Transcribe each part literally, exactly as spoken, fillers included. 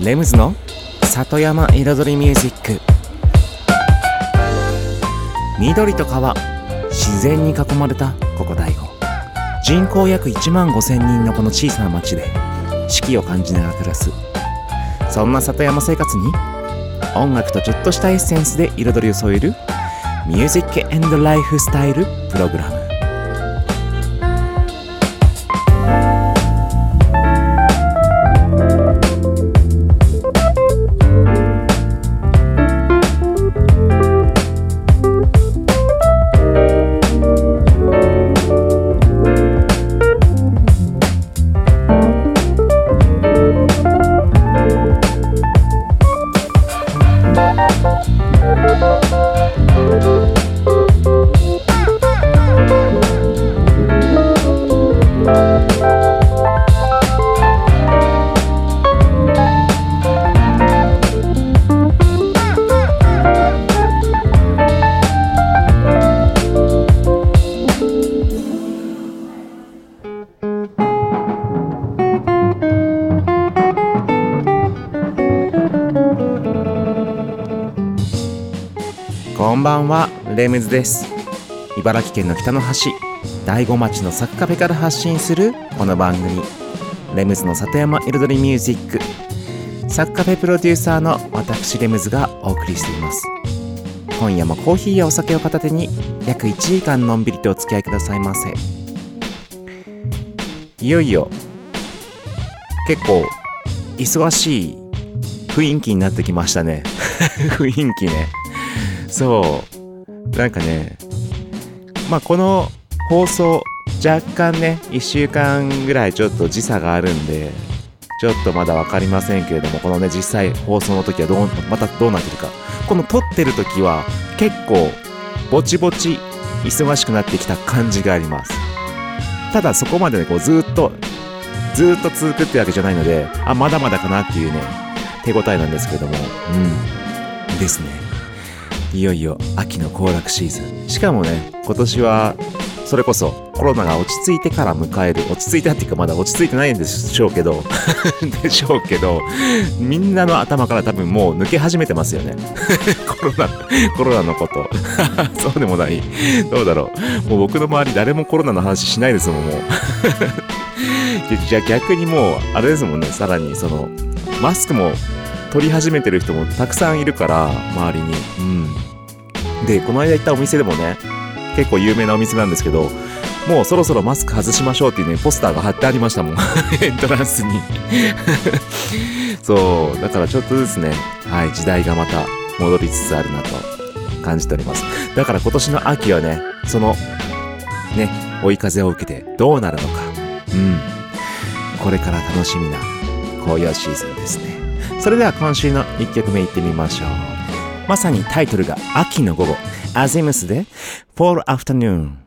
レムズの里山彩りミュージック。緑と川、自然に囲まれたここ醍醐。人口約いちまんごせんにんのこの小さな町で四季を感じながら暮らす、そんな里山生活に音楽とちょっとしたエッセンスで彩りを添えるミュージック&ライフスタイルプログラム。こんばんは、レムズです。茨城県の北の端、醍醐町のサッカフェから発信するこの番組、レムズの里山彩りミュージック。サッカフェプロデューサーの私レムズがお送りしています。今夜もコーヒーやお酒を片手に約いちじかんのんびりとお付き合いくださいませ。いよいよ結構忙しい雰囲気になってきましたね雰囲気ね、そうなんかね、まあこの放送若干ねいっしゅうかんぐらいちょっと時差があるんでちょっとまだ分かりませんけれども、このね実際放送の時はどうまたどうなってるか、この撮ってる時は結構ぼちぼち忙しくなってきた感じがあります。ただそこまでねこうずっとずっと続くってわけじゃないので、あまだまだかなっていうね手応えなんですけれども、うんですね。いよいよ秋の行楽シーズン、しかもね今年はそれこそコロナが落ち着いてから迎える、落ち着いたっていうかまだ落ち着いてないんでしょうけどでしょうけどみんなの頭から多分もう抜け始めてますよねコロナコロナのことそうでもない、どうだろう、もう僕の周り誰もコロナの話しないですもんもうじゃあ逆にもうあれですもんね、さらにそのマスクも取り始めてる人もたくさんいるから周りに、うん、でこの間行ったお店でもね結構有名なお店なんですけど、もうそろそろマスク外しましょうっていうねポスターが貼ってありましたもんエントランスにそうだからちょっとですね、はい、時代がまた戻りつつあるなと感じております。だから今年の秋はねそのね追い風を受けてどうなるのか、うん、これから楽しみな紅葉シーズンですね。それでは今週のいっきょくめいってみましょう。まさにタイトルが秋の午後、Azimuthで Fall Afternoon。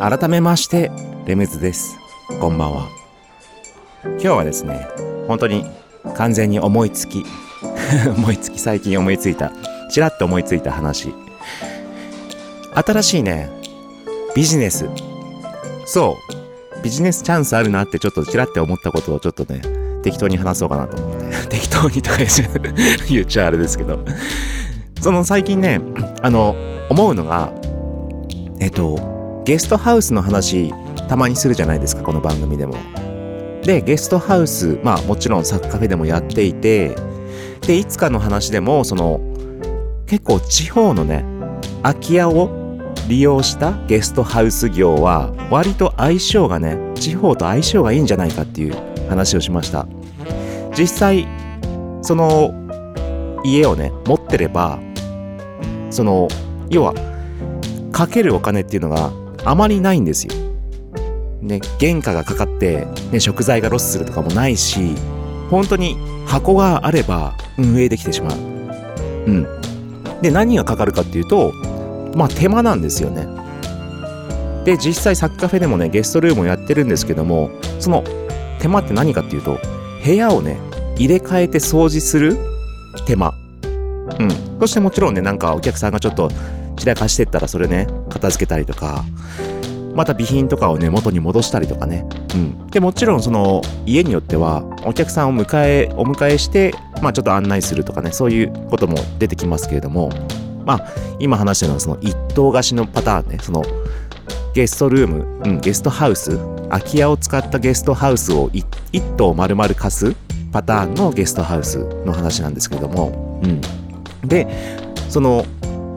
改めましてレムズです。こんばんは。今日はですね、本当に完全に思いつき思いつき最近思いついたちらっと思いついた話、新しいねビジネス、そうビジネスチャンスあるなってちょっとちらって思ったことをちょっとね適当に話そうかなと思って適当にとか言っちゃあれですけど、その最近ねあの思うのがえっとゲストハウスの話たまにするじゃないですか、この番組でも。でゲストハウス、まあもちろんサッカフェでもやっていて、でいつかの話でもその結構地方のね空き家を利用したゲストハウス業は割と相性がね、地方と相性がいいんじゃないかっていう話をしました。実際その家をね持ってれば、その要はかけるお金っていうのがあまりないんですよ、ね、原価がかかって、ね、食材がロスするとかもないし、本当に箱があれば運営できてしまう、うん、で何がかかるかっていうとまあ手間なんですよね。で実際サッカフェでもねゲストルームをやってるんですけども、その手間って何かっていうと、部屋をね入れ替えて掃除する手間、うん、そしてもちろんねなんかお客さんがちょっと散らかしてったらそれね片付けたりとか、また備品とかをね元に戻したりとかね、うん、でもちろんその家によってはお客さんを迎えお迎えして、まあ、ちょっと案内するとかね、そういうことも出てきますけれども、まあ今話してるのはその一棟貸しのパターンね、そのゲストルーム、うん、ゲストハウス、空き家を使ったゲストハウスを一棟丸々貸すパターンのゲストハウスの話なんですけれども、うん、でその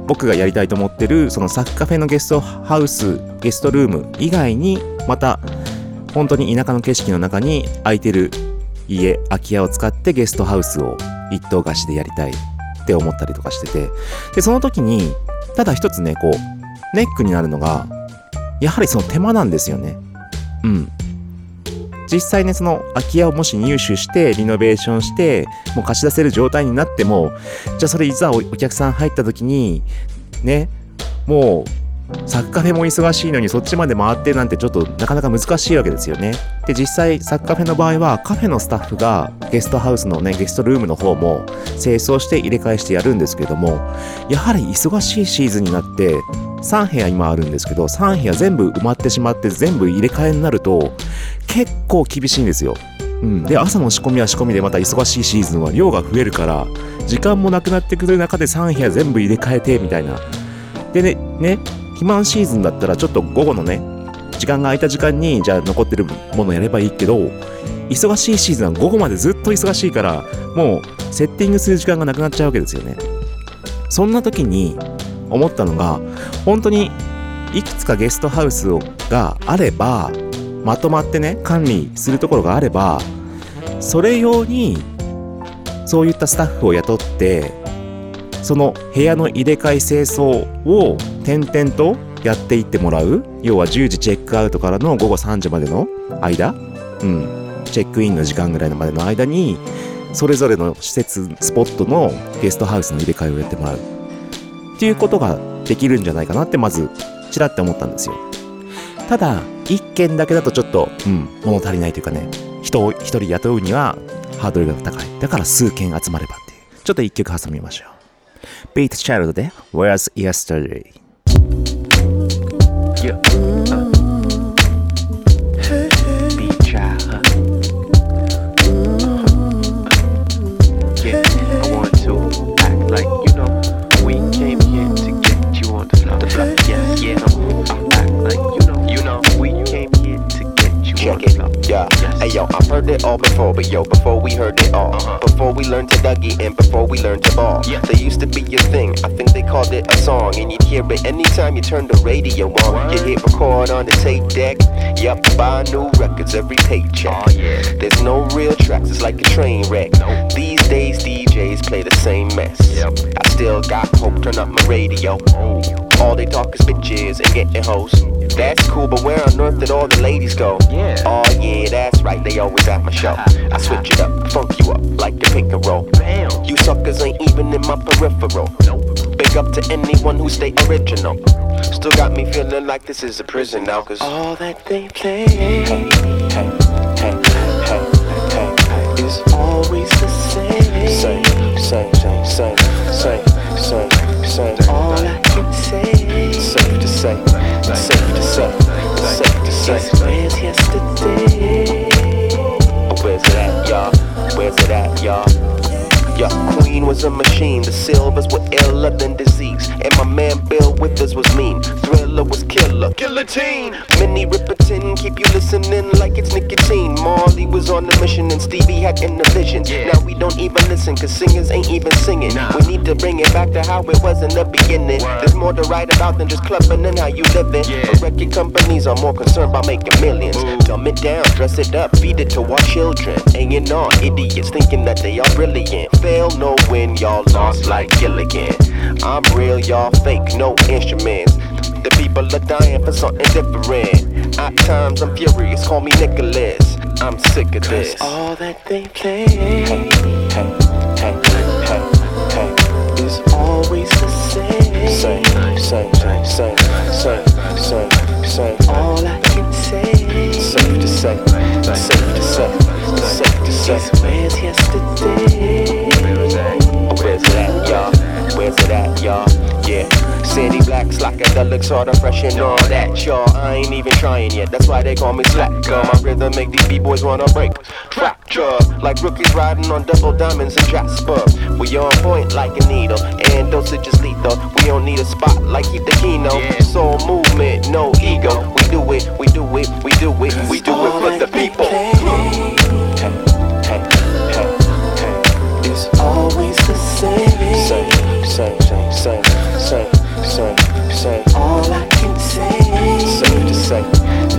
僕がやりたいと思ってるそのサッカフェのゲストハウス、ゲストルーム以外にまた本当に田舎の景色の中に空いてる家、空き家を使ってゲストハウスを一棟貸しでやりたいって思ったりとかしてて、でその時にただ一つねこうネックになるのがやはりその手間なんですよね。うん、実際ねその空き家をもし入手してリノベーションしてもう貸し出せる状態になっても、じゃあそれいざ お, お客さん入った時にね、もうサッカフェも忙しいのにそっちまで回ってなんてちょっとなかなか難しいわけですよね。で実際サッカフェの場合はカフェのスタッフがゲストハウスのねゲストルームの方も清掃して入れ替えしてやるんですけれども、やはり忙しいシーズンになってさん部屋今あるんですけど、さん部屋全部埋まってしまって全部入れ替えになると結構厳しいんですよ、うん、で朝の仕込みは仕込みでまた忙しいシーズンは量が増えるから時間もなくなってくる中でさん部屋全部入れ替えてみたいな。で ね, ね肥満シーズンだったらちょっと午後のね時間が空いた時間にじゃあ残ってるものやればいいけど、忙しいシーズンは午後までずっと忙しいからもうセッティングする時間がなくなっちゃうわけですよね。そんな時に思ったのが、本当にいくつかゲストハウスがあればまとまってね管理するところがあれば、それ用にそういったスタッフを雇ってその部屋の入れ替え清掃を点々とやっていってもらう、要はじゅうじチェックアウトからの午後さんじまでの間、うん、チェックインの時間ぐらいまでの間にそれぞれの施設スポットのゲストハウスの入れ替えをやってもらうっていうことができるんじゃないかなってまずちらって思ったんですよ。ただ一軒だけだとちょっと、うん、物足りないというかね、人を一人雇うにはハードルが高い。だから数軒集まればっていう。ちょっと一曲挟みましょう。ビートチャイルドで Where's Yesterday。 ビートチャイルドYeah, hey yo, I've heard it all before, but yo, before we heard it all, uh-huh. before we learned to Dougie and before we learned to ball, yeah. There used to be a thing, I think they called it a song, and you'd hear it anytime you turned the radio on, what? You'd hit record on the tape deck, yep, buy new records every paycheck, oh, yeah. There's no real tracks, it's like a train wreck, nope. These days D Js play the same mess, yep. I still got hope, turn up my radio, oh. All they talk is bitches and getting hoes, that's cool, but where on earth did all the ladies go? Yeah. Oh yeah, that's right, they always at my show. I switch it up, funk you up, like a pick and roll. You suckers ain't even in my peripheral. Big big up to anyone who stay original. Still got me feeling like this is a prison now, cause all that they play hey, hey, hey, hey, hey, hey, is always the same. Same, same, same, same, same, same, same. All I can say, safe to say, safe to say, safe to say, it's where's yesterday. Where's it at, y'all? Where's it at, y'all?Your queen was a machine, the Silvers were iller than disease. And my man Bill Withers was mean, Thriller was killer, guillotine. Minnie Riperton, keep you listening like it's nicotine. Marley was on the mission and Stevie had in the vision, yeah. Now we don't even listen, cause singers ain't even singing, nah. We need to bring it back to how it was in the beginning. Word. There's more to write about than just clubbing and how you living, yeah. But record companies are more concerned about making millions. Ooh. Dumb it down, dress it up, feed it to our children. A and R idiots thinking that they are brilliant.Fail, no win, y'all lost like Gilligan. I'm real, y'all fake, no instruments. The people are dying for something different. At times I'm furious, call me Nicholas. I'm sick of this. All that they play, hey, hey, hey, hey, hey, is always the same. Same, same, same, same, same, same, same. All I can say, safe to say, safe to say, safe to say, where's yesterday?Where's it at, y'all? Where's it at, y'all? Yeah, city black, psychedelics, all the fresh and all that, y'all. I ain't even trying yet, that's why they call me slacker. My rhythm make these b-boys wanna break fracture, like rookies riding on double diamonds and Jasper. We on point like a needle, and dosage is lethal. We don't need a spot like keep the kino. Soul movement, no ego. We do it, we do it, we do it, we do it for the people. Always the same. Same, same, same, same, same, same, same. All I can say. Safe to say,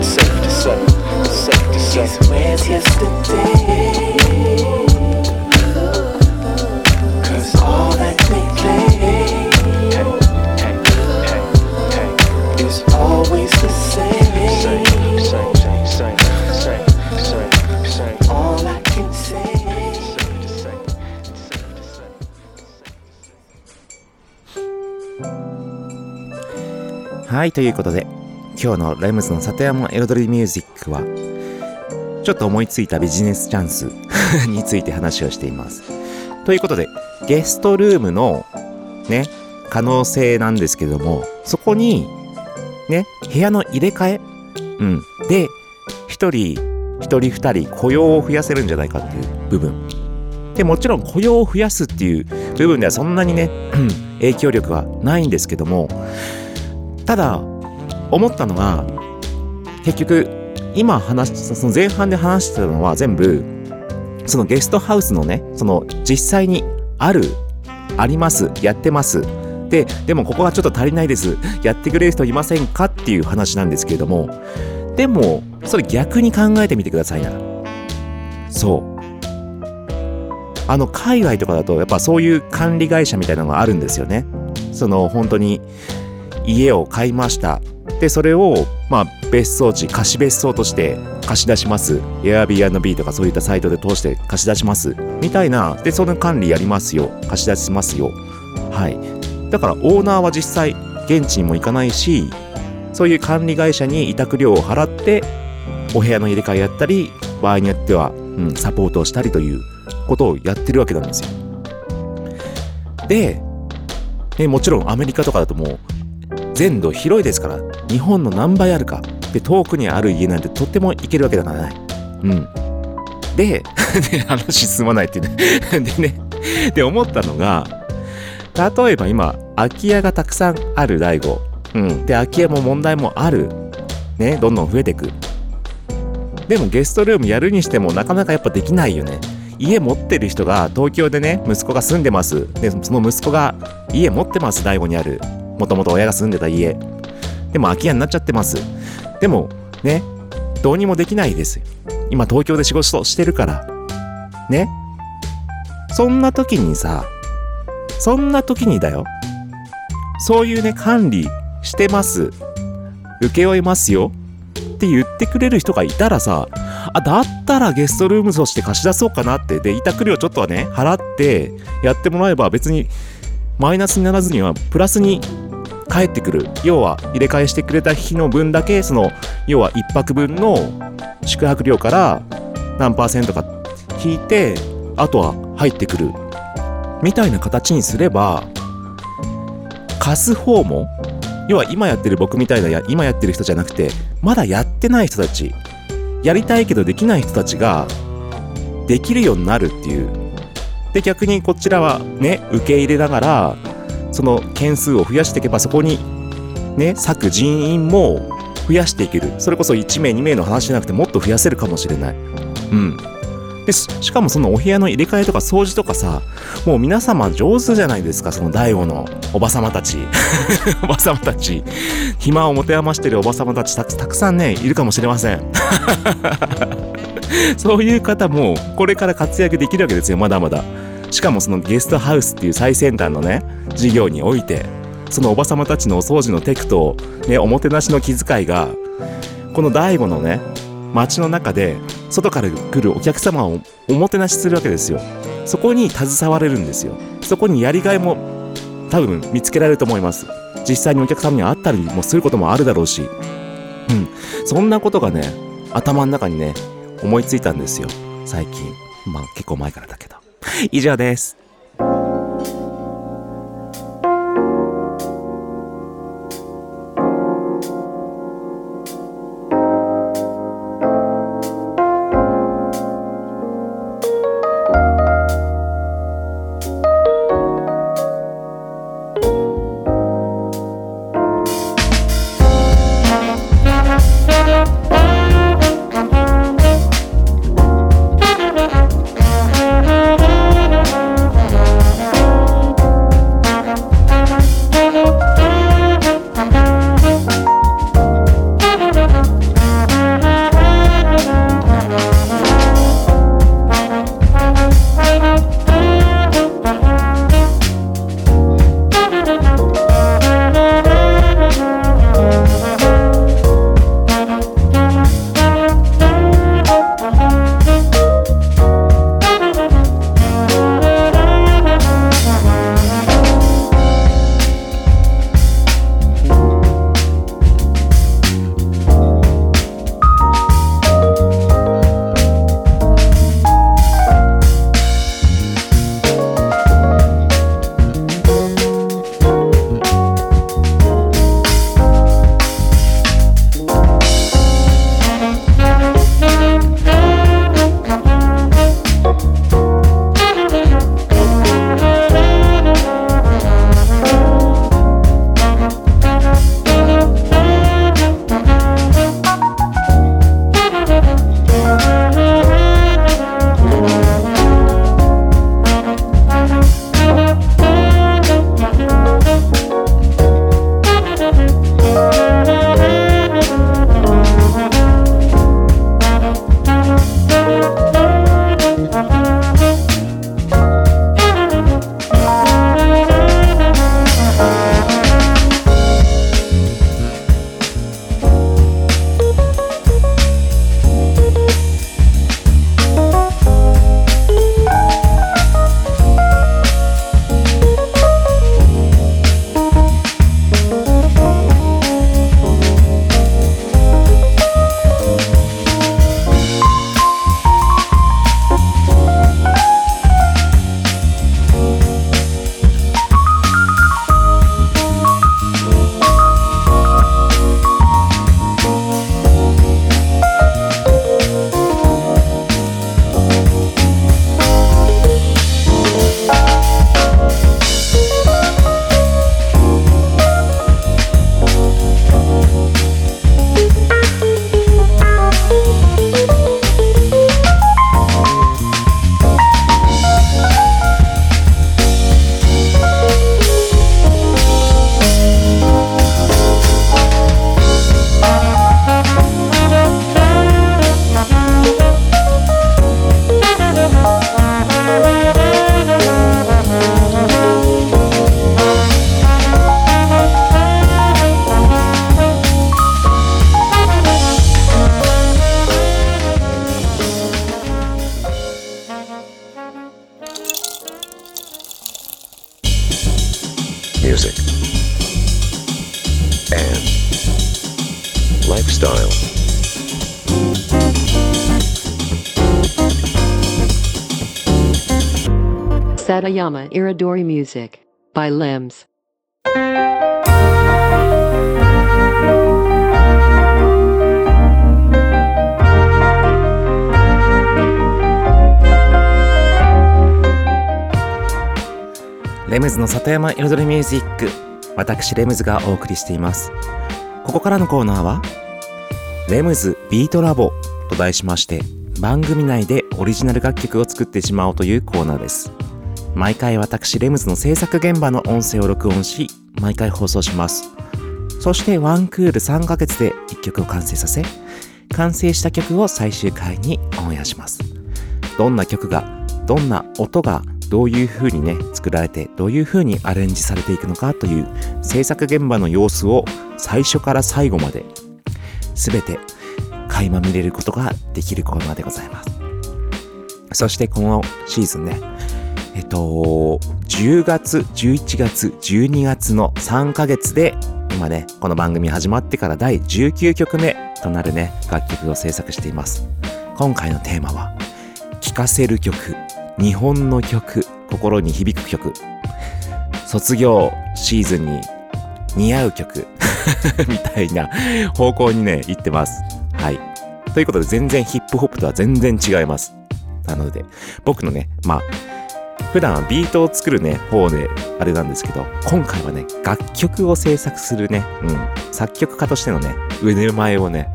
safe to say, safe to say. It's where's yesterday. Cause all that they play is always the same. Same, same, same, same, same, same, same. All I can say.はい、ということで今日のライムズの里山彩りミュージックはちょっと思いついたビジネスチャンスについて話をしています。ということでゲストルームのね可能性なんですけども、そこにね部屋の入れ替え、うん、で一人一人二人雇用を増やせるんじゃないかっていう部分で、もちろん雇用を増やすっていう部分ではそんなにね影響力はないんですけども、ただ思ったのが結局今話しその前半で話してたのは全部そのゲストハウスのねその実際にあるありますやってますででもここはちょっと足りないですやってくれる人いませんかっていう話なんですけれども、でもそれ逆に考えてみてくださいな。そうあの海外とかだとやっぱそういう管理会社みたいなのがあるんですよね。その本当に家を買いましたでそれをまあ別荘地貸し別荘として貸し出します Airbnb とかそういったサイトで通して貸し出しますみたいなでその管理やりますよ貸し出しますよ、はい、だからオーナーは実際現地にも行かないしそういう管理会社に委託料を払ってお部屋の入れ替えやったり場合によっては、うん、サポートをしたりということをやってるわけなんですよ。で、ね、もちろんアメリカとかだともう全土広いですから日本の何倍あるかで遠くにある家なんてとっても行けるわけだからない、うん、で話進まないってねでねで思ったのが例えば今空き家がたくさんある大悟、うん、で空き家も問題もあるねどんどん増えていく。でもゲストルームやるにしてもなかなかやっぱできないよね。家持ってる人が東京でね息子が住んでますでその息子が家持ってます大悟にあるもともと親が住んでた家でも空き家になっちゃってますでもねどうにもできないです今東京で仕事してるからね。そんな時にさそんな時にだよそういうね管理してます請け負いますよって言ってくれる人がいたらさあだったらゲストルームとして貸し出そうかなってで委託料ちょっとはね払ってやってもらえば別にマイナスにならずにはプラスに返ってくる、要は入れ替えしてくれた日の分だけ、その要はいっぱくぶんの宿泊料から何パーセントか引いて、あとは入ってくるみたいな形にすれば、貸す方も要は今やってる僕みたいな、や今やってる人じゃなくて、まだやってない人たち、やりたいけどできない人たちができるようになるっていう。で逆にこちらはね、受け入れながらその件数を増やしていけば、そこにね割く人員も増やしていける。それこそいちめいにめいの話じゃなくて、もっと増やせるかもしれない。うんで し, しかもそのお部屋の入れ替えとか掃除とかさ、もう皆様上手じゃないですか、その大悟のおばさまたちおばさまたち、暇を持て余してるおばさまたち た, たくさんねいるかもしれませんそういう方もこれから活躍できるわけですよ、まだまだ。しかもそのゲストハウスっていう最先端のね事業において、そのおばさまたちのお掃除のテクと、ね、おもてなしの気遣いが、この大悟のね街の中で外から来るお客様をおもてなしするわけですよ。そこに携われるんですよ。そこにやりがいも多分見つけられると思います。実際にお客様に会ったりもすることもあるだろうし、うん、そんなことがね頭の中にね思いついたんですよ最近。まあ結構前からだけど以上です。lifestyle. Satayama Iridori Music by Limbs.レムズの里山彩りミュージック、私レムズがお送りしています。ここからのコーナーはレムズビートラボと題しまして、番組内でオリジナル楽曲を作ってしまおうというコーナーです。毎回私レムズの制作現場の音声を録音し、毎回放送します。そしてワンクールさんかげつでいっきょくを完成させ、完成した曲を最終回にオンエアします。どんな曲が、どんな音がどういう風にね作られて、どういう風にアレンジされていくのかという制作現場の様子を最初から最後まで全て垣間見れることができるコーナーでございます。そしてこのシーズンね、えっとじゅうがつ、じゅういちがつ、じゅうにがつのさんかげつで、今ねこの番組始まってから第じゅうきゅうきょくめとなるね楽曲を制作しています。今回のテーマは聴かせる曲、日本の曲、心に響く曲、卒業シーズンに似合う曲みたいな方向にね行ってます。はい、ということで全然ヒップホップとは全然違います。なので僕のね、まあ普段はビートを作るね方であれなんですけど、今回はね楽曲を制作するね、うん、作曲家としてのね腕前をね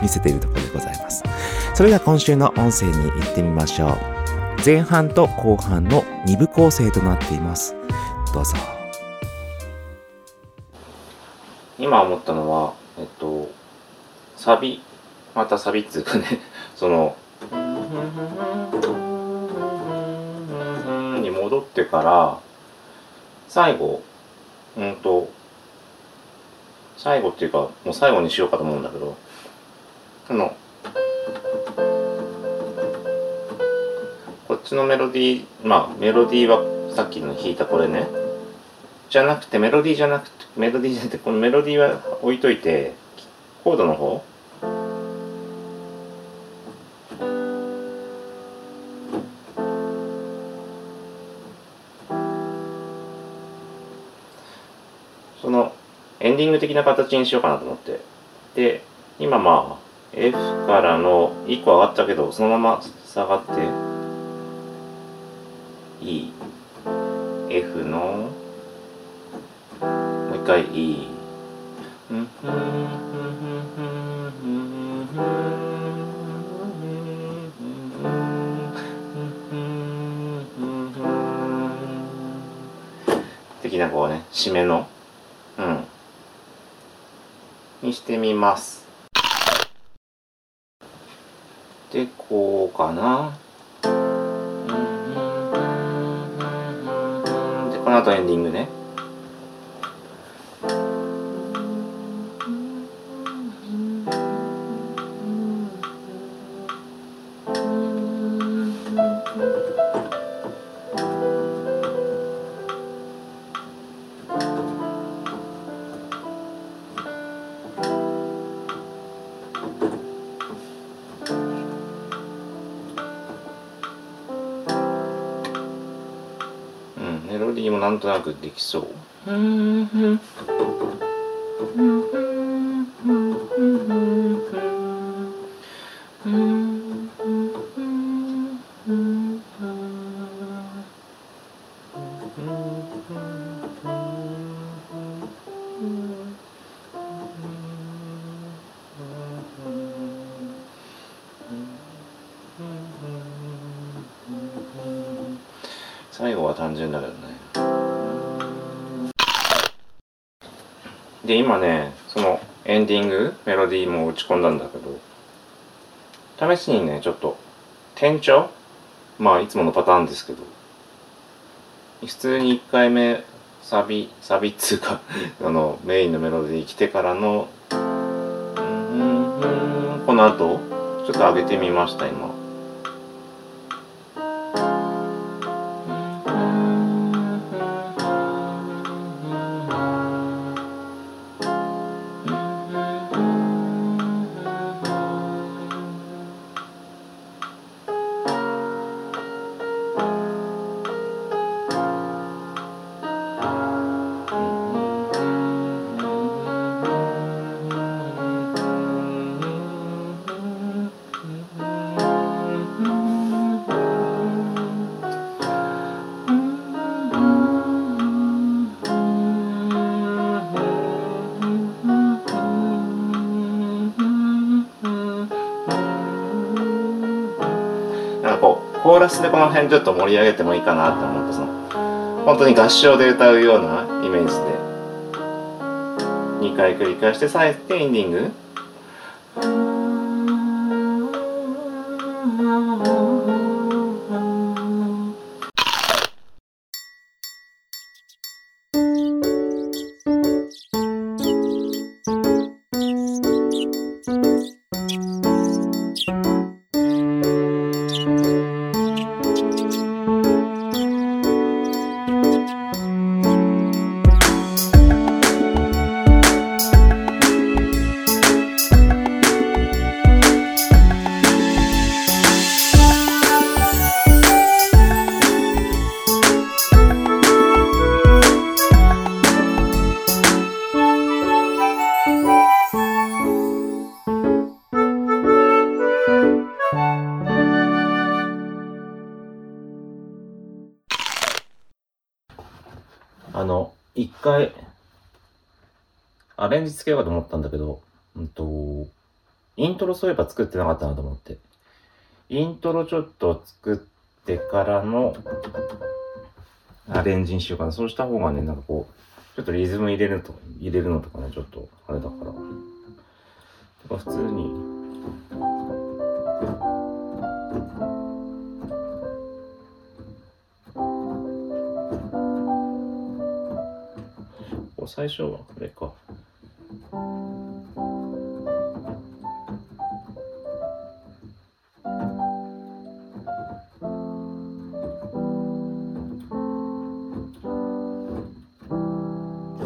見せているところでございます。それでは今週の音声に行ってみましょう。前半と後半のに部構成となっています。どうぞ。今思ったのは、えっとサビ、またサビっつうかねそのに戻ってから最後、うんと最後っていうかもう最後にしようかと思うんだけど、あのこっちのメロディー、まあメロディーはさっきの弾いたこれねじゃなくて、メロディーじゃなくてメロディーじゃなくてこのメロディーは置いといて、コードの方そのエンディング的な形にしようかなと思って、で今まあ F からのいっこ上がったけどそのまま下がってE、F のもう一回 E、うん、的なこうね締めの、うん、にしてみます。でこうかな。この後エンディングね。なんとなくできそう。最後は単純だけどね。で今ねそのエンディングメロディーも打ち込んだんだけど、試しにねちょっと転調、まあいつものパターンですけど、普通にいっかいめサビサビっつうかあのメインのメロディー来てからのこの後ちょっと上げてみました。今Thank you. コーラスでこの辺ちょっと盛り上げてもいいかなって思って、その本当に合唱で歌うようなイメージでにかい繰り返して最後でエンディング。あの、一回、アレンジつけようかと思ったんだけど、うんと、イントロそういえば作ってなかったなと思って。イントロちょっと作ってからのアレンジにしようかな。そうした方がね、なんかこう、ちょっとリズム入れると、入れるのとかね、ちょっとあれだから。とか普通に。最初はこれか。こ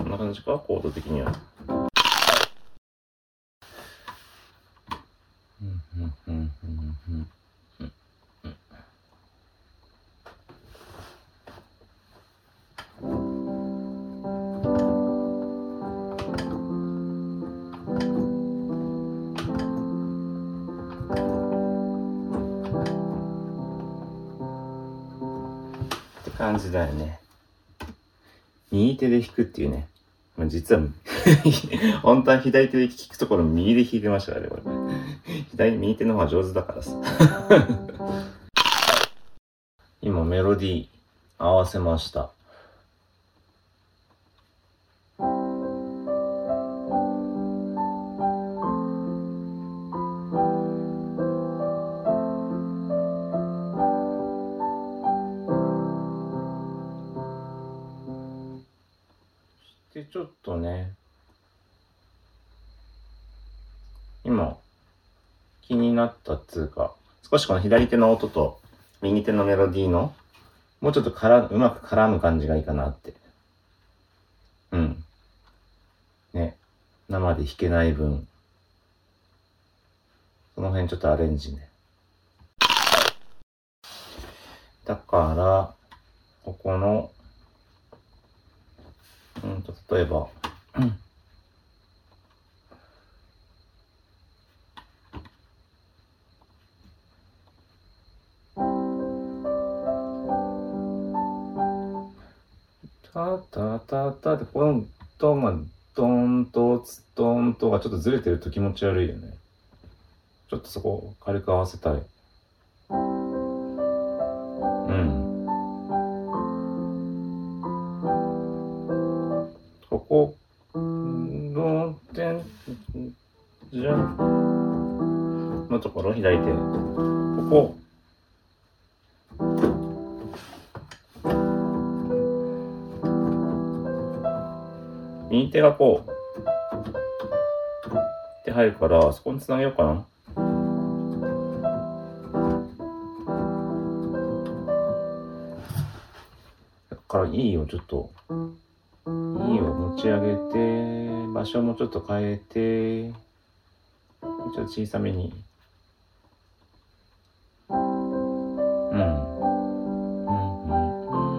んな感じか、コード的には。感じだよね。右手で弾くっていうね。実は本当は左手で弾くところ右で弾いてましたからね、これ。左右手の方が上手だからさ。今メロディー合わせました。ちょっとね、今気になったっつうか、少しこの左手の音と右手のメロディーのもうちょっとからうまく絡む感じがいいかなって。うん。ね、生で弾けない分、その辺ちょっとアレンジね。だからここの。うんと、例えば、うん、タタタタってこのドンドンとツドンとがちょっとずれてると気持ち悪いよね。ちょっとそこを軽く合わせたい。うん。ここの点じゃんのところ左手ここ右手がこうって入るからそこにつなげようかな。だからいいよ、ちょっとE を持ち上げて、場所もちょっと変えて、ちょっと小さめに。うん。うんうんう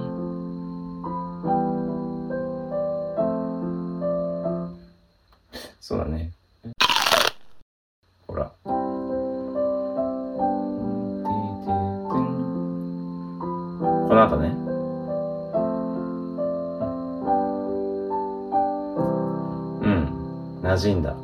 ん。そうだね。ほら。この後ね。馴染んだ。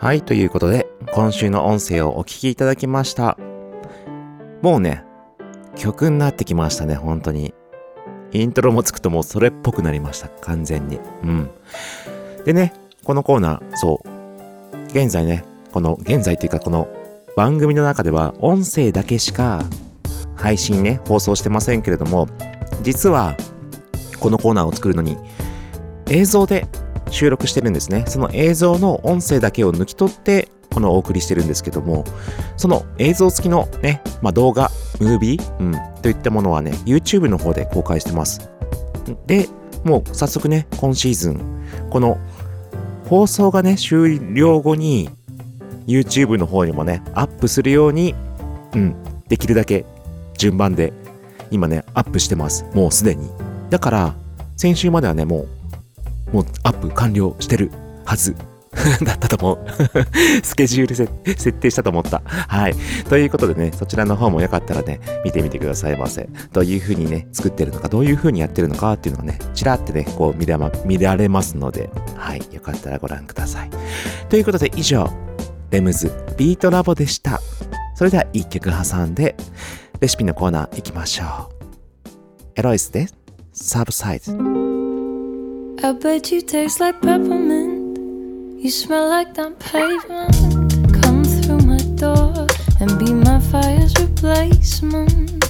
はい、ということで今週の音声をお聞きいただきました。もうね、曲になってきましたね。本当にイントロもつくともうそれっぽくなりました、完全に。うんでね、このコーナー、そう現在ね、この現在というかこの番組の中では音声だけしか配信ね、放送してませんけれども、実はこのコーナーを作るのに映像で収録してるんですね。その映像の音声だけを抜き取ってこのお送りしてるんですけども、その映像付きのね、まあ、動画、ムービー、うん、といったものはね YouTube の方で公開してます。で、もう早速ね、今シーズンこの放送がね終了後に YouTube の方にもねアップするように、うん、できるだけ順番で今ねアップしてます、もうすでに。だから先週まではねもうもうアップ完了してるはずだったと思うスケジュールせ設定したと思った。はい、ということでね、そちらの方もよかったらね見てみてくださいませ。どういう風にね作ってるのか、どういう風にやってるのかっていうのがねちらってねこう見 ら,、ま、見られますので、はい、よかったらご覧ください。ということで以上、レムズビートラボでした。それでは一曲挟んでレシピのコーナー行きましょう。エロイスでサブサイズ。 I bet you taste like peppermintYou smell like damp pavement. Come through my door and be my fire's replacement.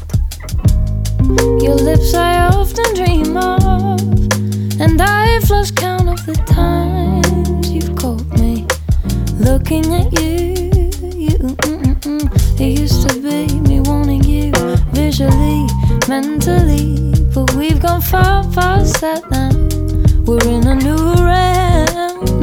Your lips I often dream of, and I've lost count of the times you've called me. Looking at you, you, mm-mm-mm. It used to be me wanting you visually, mentally, but we've gone far past that now. We're in a new realm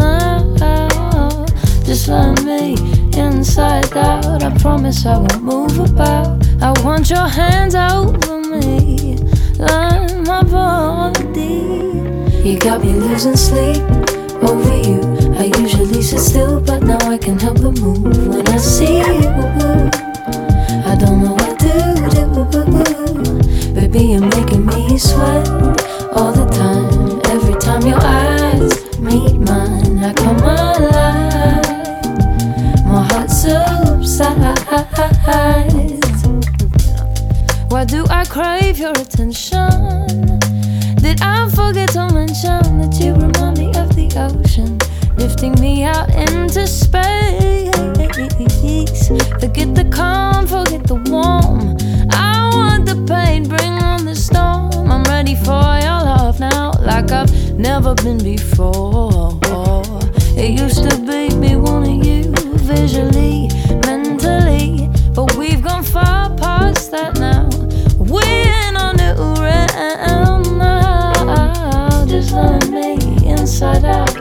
now.Just let me inside out, I promise I won't move about. I want your hands over me, like my body. You got me losing sleep over you. I usually sit still, but now I can't help but move when I see you. I don't know what to do. Baby, you're making me sweat all the time. Every time your eyes meet mine, I come alive.Why do I crave your attention? Did I forget to mention that you remind me of the ocean, lifting me out into space? Forget the calm, forget the warm. I want the pain, bring on the storm. I'm ready for your love now, like I've never been before. It used to be me wanting you visually.But we've gone far past that now. We're in a new realm now. Just let me inside out,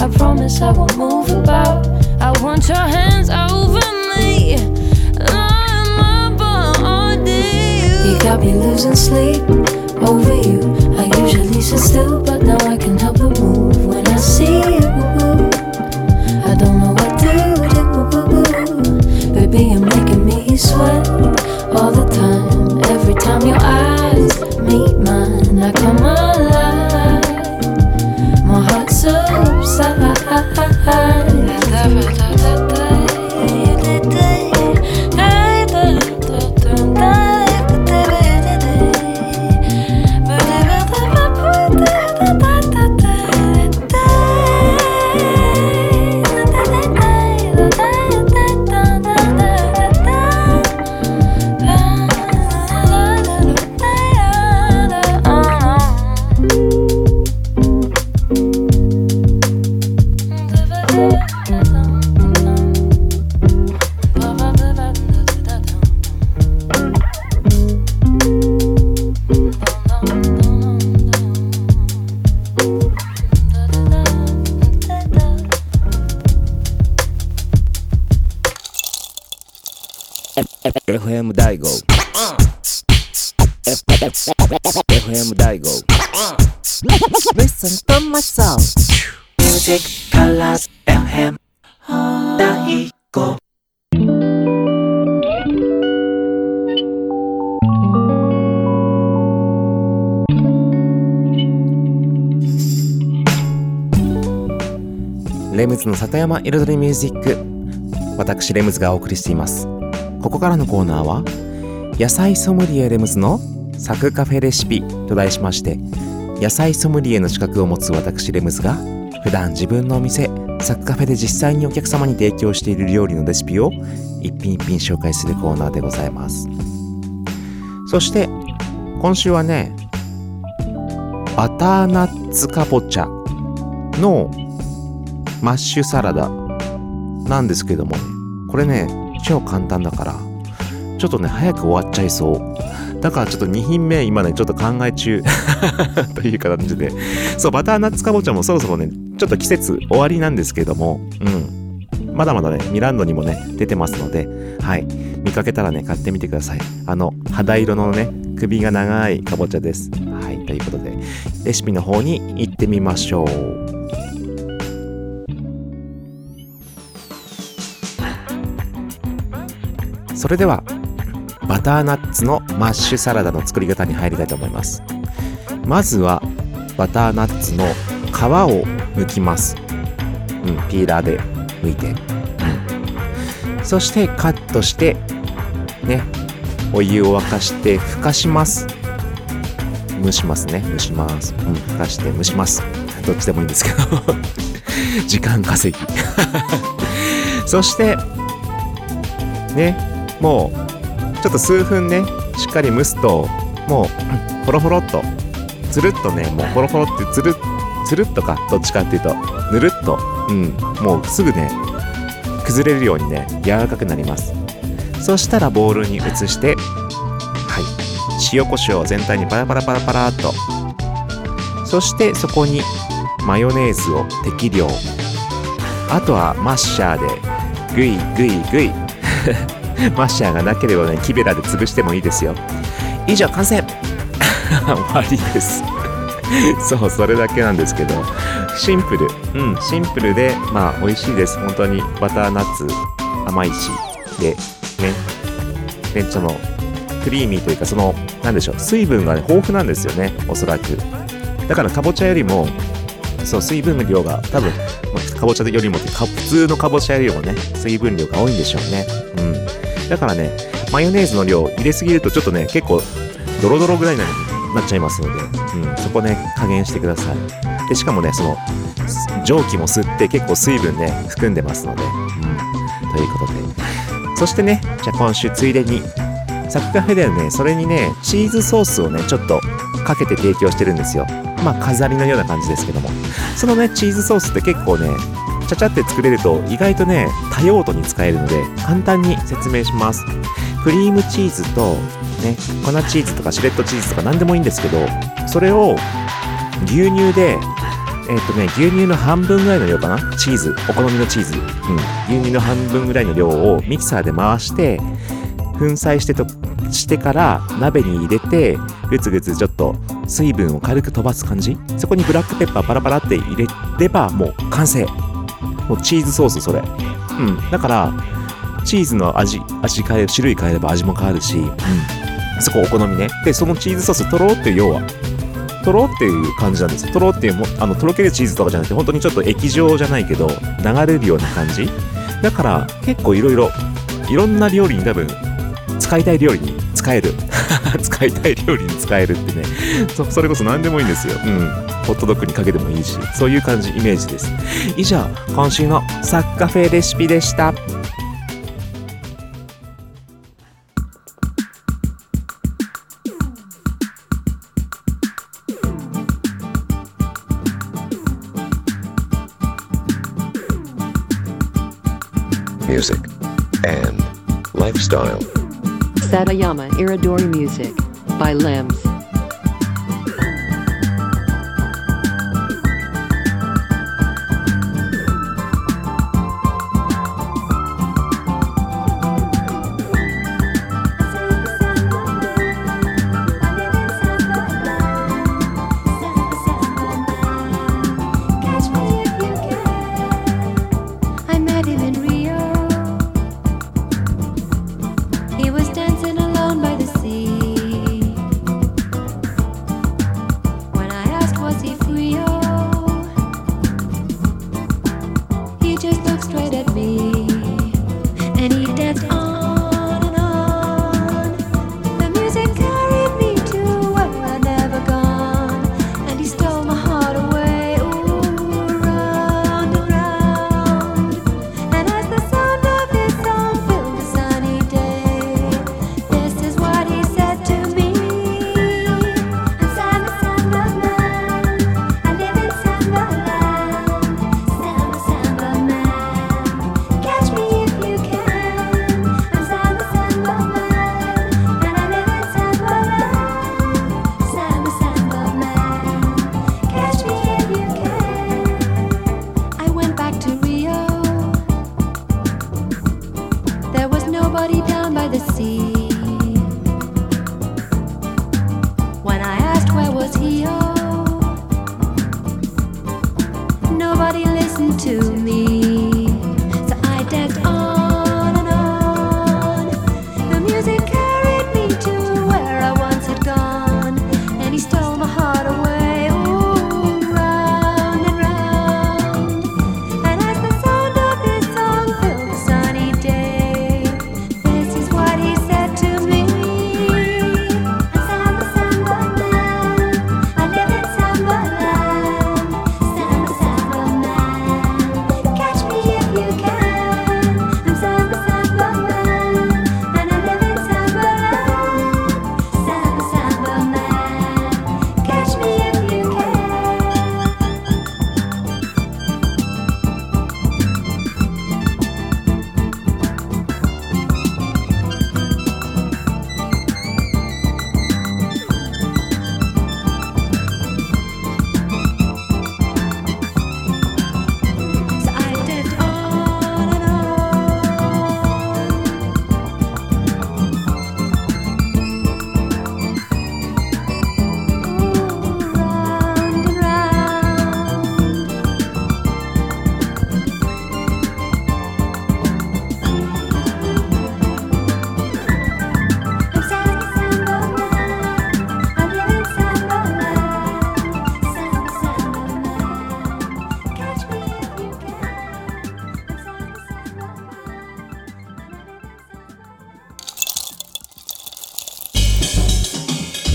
I promise I won't move about. I want your hands over me, like my body. You got me losing sleep over you. I usually sit still, but now I can help but move when I see you. I don't know what to do. Baby, you're making meYou sweat all the time. Every time your eyes meet mine, I come alive. My heart subsides.エフエム 大吾 エフエム 大吾 Listen to myself Music Colors エフエム 大吾。レムズの里山彩りミュージック、私レムズがお送りしています。ここからのコーナーは野菜ソムリエレムズのサクカフェレシピと題しまして、野菜ソムリエの資格を持つ私レムズが普段自分のお店サクカフェで実際にお客様に提供している料理のレシピを一品一品紹介するコーナーでございます。そして今週はね、バターナッツかぼちゃのマッシュサラダなんですけども、これね超簡単だからちょっとね早く終わっちゃいそうだから、ちょっとに品目今ねちょっと考え中という形で、そうバターナッツかぼちゃもそろそろねちょっと季節終わりなんですけども、うん、まだまだねミランドにもね出てますので、はい、見かけたらね買ってみてください。あの肌色のね首が長いかぼちゃです。はい、ということでレシピの方に行ってみましょう。それではバターナッツのマッシュサラダの作り方に入りたいと思います。まずはバターナッツの皮を剥きます、うん、ピーラーで剥いて、うん、そしてカットしてね、お湯を沸かしてふかします。蒸しますね蒸します、うん、ふかして蒸します。どっちでもいいんですけど時間稼ぎそしてね、もうちょっと数分ねしっかり蒸すと、もうホロホロっとつるっとね、もうホロホロってつるつるっとか、どっちかっていうとぬるっと、うん、もうすぐね崩れるようにね柔らかくなります。そしたらボウルに移して、はい、塩コショウを全体にパラパラパラパラっと、そしてそこにマヨネーズを適量、あとはマッシャーでグイグイグイマッシャーがなければね木べらで潰してもいいですよ。以上完成終わりですそう、それだけなんですけど、シンプル、うん、シンプルでまあ美味しいです。本当にバターナッツ甘いしでね、でそのクリーミーというか、そのなんでしょう、水分が、ね、豊富なんですよね、おそらく。だからかぼちゃよりも、そう水分量が多分かぼちゃよりも、普通のかぼちゃよりもね水分量が多いんでしょうね。うん、だからねマヨネーズの量入れすぎるとちょっとね結構ドロドロぐらいになっちゃいますので、うん、そこね加減してください。でしかもねその蒸気も吸って結構水分ね含んでますので、うん、ということで、そしてねじゃあ今週ついでにサクカフェではねそれにねチーズソースをねちょっとかけて提供してるんですよ。まあ飾りのような感じですけども、そのねチーズソースって結構ねちゃちゃって作れると意外とね多用途に使えるので、簡単に説明します。クリームチーズとね粉チーズとかシレットチーズとか何でもいいんですけど、それを牛乳でえっとね牛乳の半分ぐらいの量かな、チーズお好みのチーズ、うん、牛乳の半分ぐらいの量をミキサーで回して粉砕してとしてから鍋に入れて、ぐつぐつちょっと水分を軽く飛ばす感じ。そこにブラックペッパーパラパラって入れればもう完成。もうチーズソースそれ。うん。だからチーズの味味変え種類変えれば味も変わるし、うん、そこお好みね。でそのチーズソースとろーって要はとろーっていう感じなんですよ。とろーっていうもあのとろけるチーズとかじゃなくて、本当にちょっと液状じゃないけど流れるような感じ。だから結構いろいろいろんな料理に多分。使いたい料理に使える使いたい料理に使えるってね そ, それこそ何でもいいんですよ、うん、ホットドッグにかけてもいいし、そういう感じイメージです。以上今週のサクカフェレシピでした。ミュージック&ライフスタイルSatayama Iridori Music by Lems。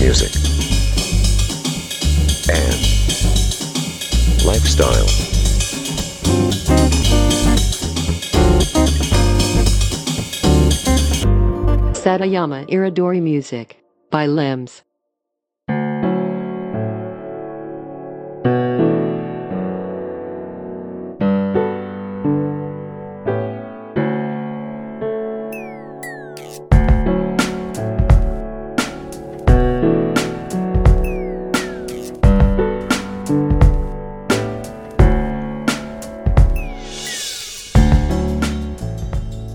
music and lifestyle. Satayama Iridori Music by L E M S.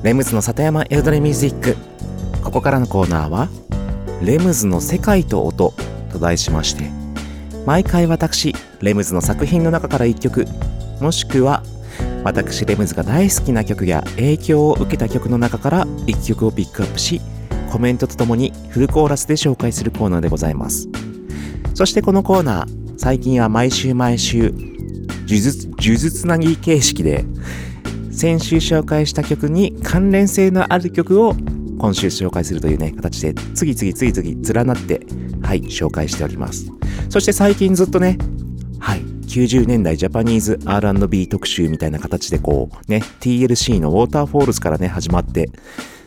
レムズの里山エルドレミュージック。ここからのコーナーはレムズの世界と音と題しまして、毎回私レムズの作品の中からいっきょく、もしくは私レムズが大好きな曲や影響を受けた曲の中からいっきょくをピックアップし、コメントとともにフルコーラスで紹介するコーナーでございます。そしてこのコーナー、最近は毎週毎週呪術、呪術つなぎ形式で先週紹介した曲に関連性のある曲を今週紹介するというね形で、次々次々連なってはい紹介しております。そして最近ずっとね、はい、きゅうじゅうねんだいジャパニーズ アールアンドビー 特集みたいな形でこうね、 ティーエルシー のウォーターフォールズからね始まって、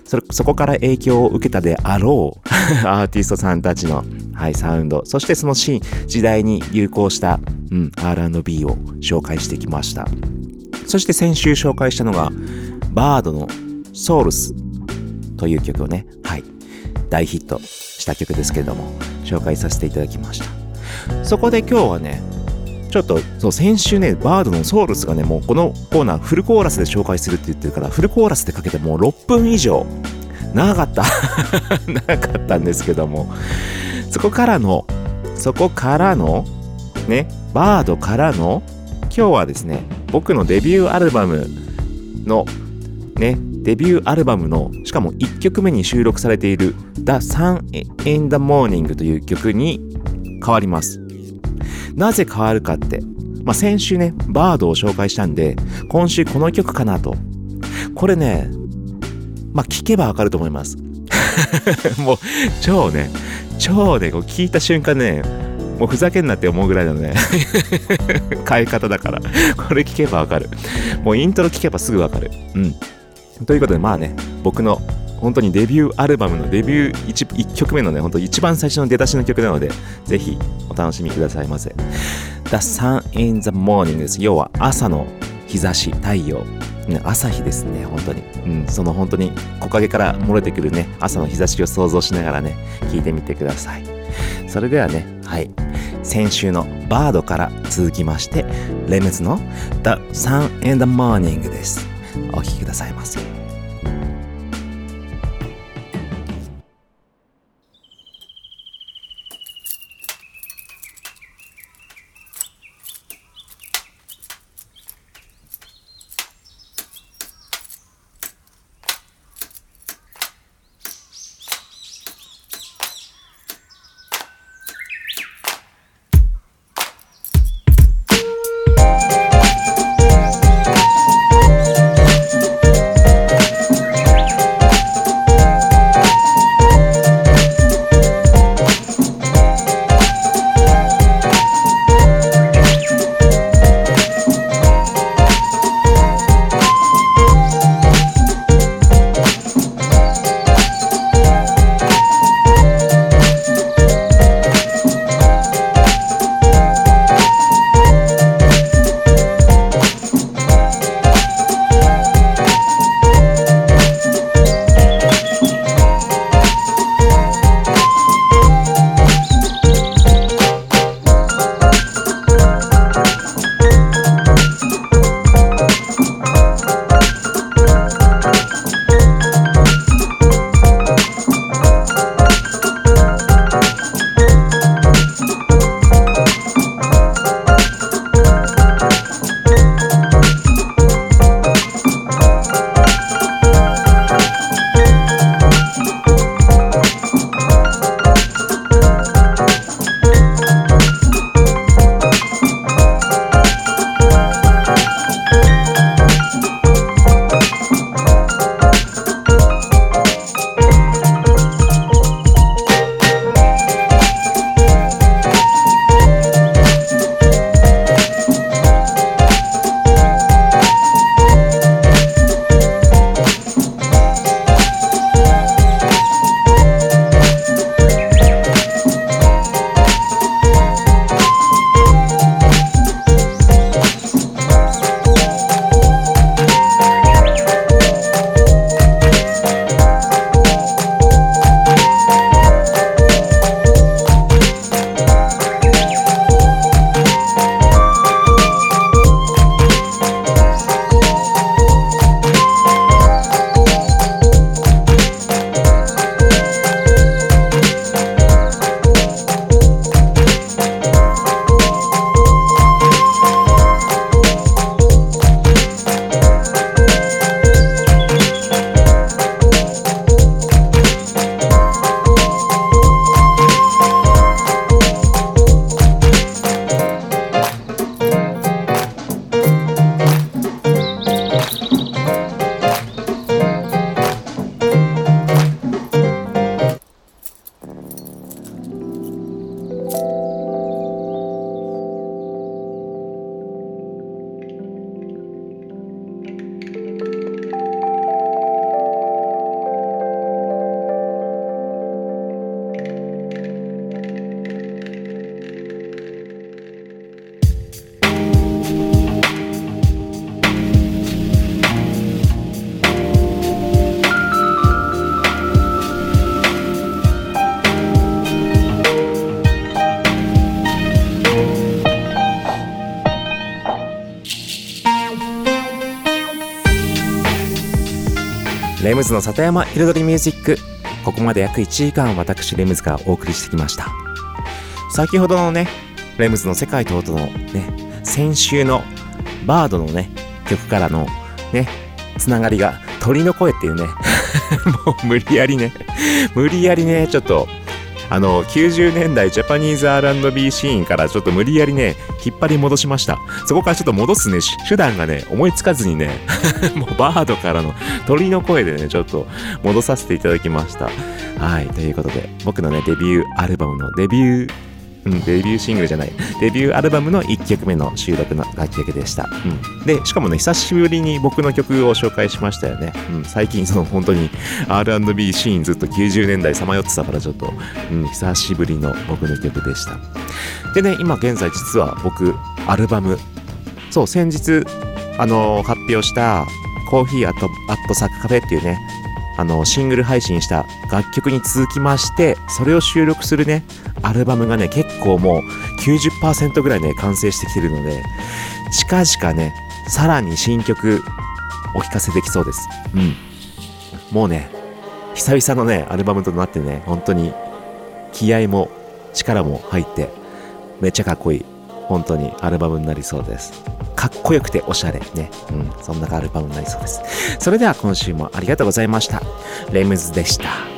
それ、そこから影響を受けたであろうアーティストさんたちの、はい、サウンド、そしてそのシーン時代に流行した、うん、アールアンドビー を紹介してきました。そして先週紹介したのがバードのソウルスという曲をね、はい、大ヒットした曲ですけれども紹介させていただきました。そこで今日はね、ちょっとそう先週ねバードのソウルスがね、もうこのコーナーフルコーラスで紹介するって言ってるから、フルコーラスでかけてもうろっぷんいじょう長かった長かったんですけども、そこからのそこからのねバードからの今日はですね、僕のデビューアルバムのね、デビューアルバムのしかもいっきょくめに収録されている The Sun in the Morning という曲に変わります。なぜ変わるかって、まあ、先週ねバードを紹介したんで、今週この曲かなと。これね、まあ聴けばわかると思いますもう超ね超ねこう聴いた瞬間ね、もうふざけんなって思うぐらいなのね変え方だからこれ聞けばわかる。もうイントロ聞けばすぐわかる。うん。ということで、まあね、僕の本当にデビューアルバムのデビュー いち, いっきょくめのね、本当一番最初の出だしの曲なので、ぜひお楽しみくださいませ。The Sun in the Morning です。要は朝の日差し、太陽、朝日ですね、本当に、うん、その本当に木陰から漏れてくるね朝の日差しを想像しながらね聞いてみてください。それではね、はい、先週のバードから続きまして、レムズの The Sun in the Morning です。お聴きくださいませ。レムズの里山彩りミュージック、ここまで約いちじかん私レムズがお送りしてきました。先ほどのねレムズの世界と音のね先週のバードのね曲からのねつながりが鳥の声っていうねもう無理やりね無理やりねちょっとあのきゅうじゅうねんだいジャパニーズ アールアンドビー シーンからちょっと無理やりね引っ張り戻しました。そこからちょっと戻すね手段がね思いつかずにねもうバードからの鳥の声でねちょっと戻させていただきました。はい、ということで僕のねデビューアルバムのデビュー、うん、デビューシングルじゃないデビューアルバムのいっきょくめの収録の楽曲でした、うん、でしかもね久しぶりに僕の曲を紹介しましたよね、うん、最近その本当に アールアンドビー シーンずっときゅうじゅうねんだいさまよってたからちょっと、うん、久しぶりの僕の曲でした。でね今現在実は僕アルバムそう先日あのー、発表したコーヒーアットアットサッカフェっていうねあのシングル配信した楽曲に続きましてそれを収録するねアルバムがね結構もう きゅうじゅっパーセント ぐらいね完成してきてるので近々ねさらに新曲お聴かせできそうです。うんもうね久々のねアルバムとなってね本当に気合も力も入ってめっちゃかっこいい本当にアルバムになりそうです。かっこよくておしゃれね、うん、そんなアルバムになりそうです。それでは今週もありがとうございました。レムズでした。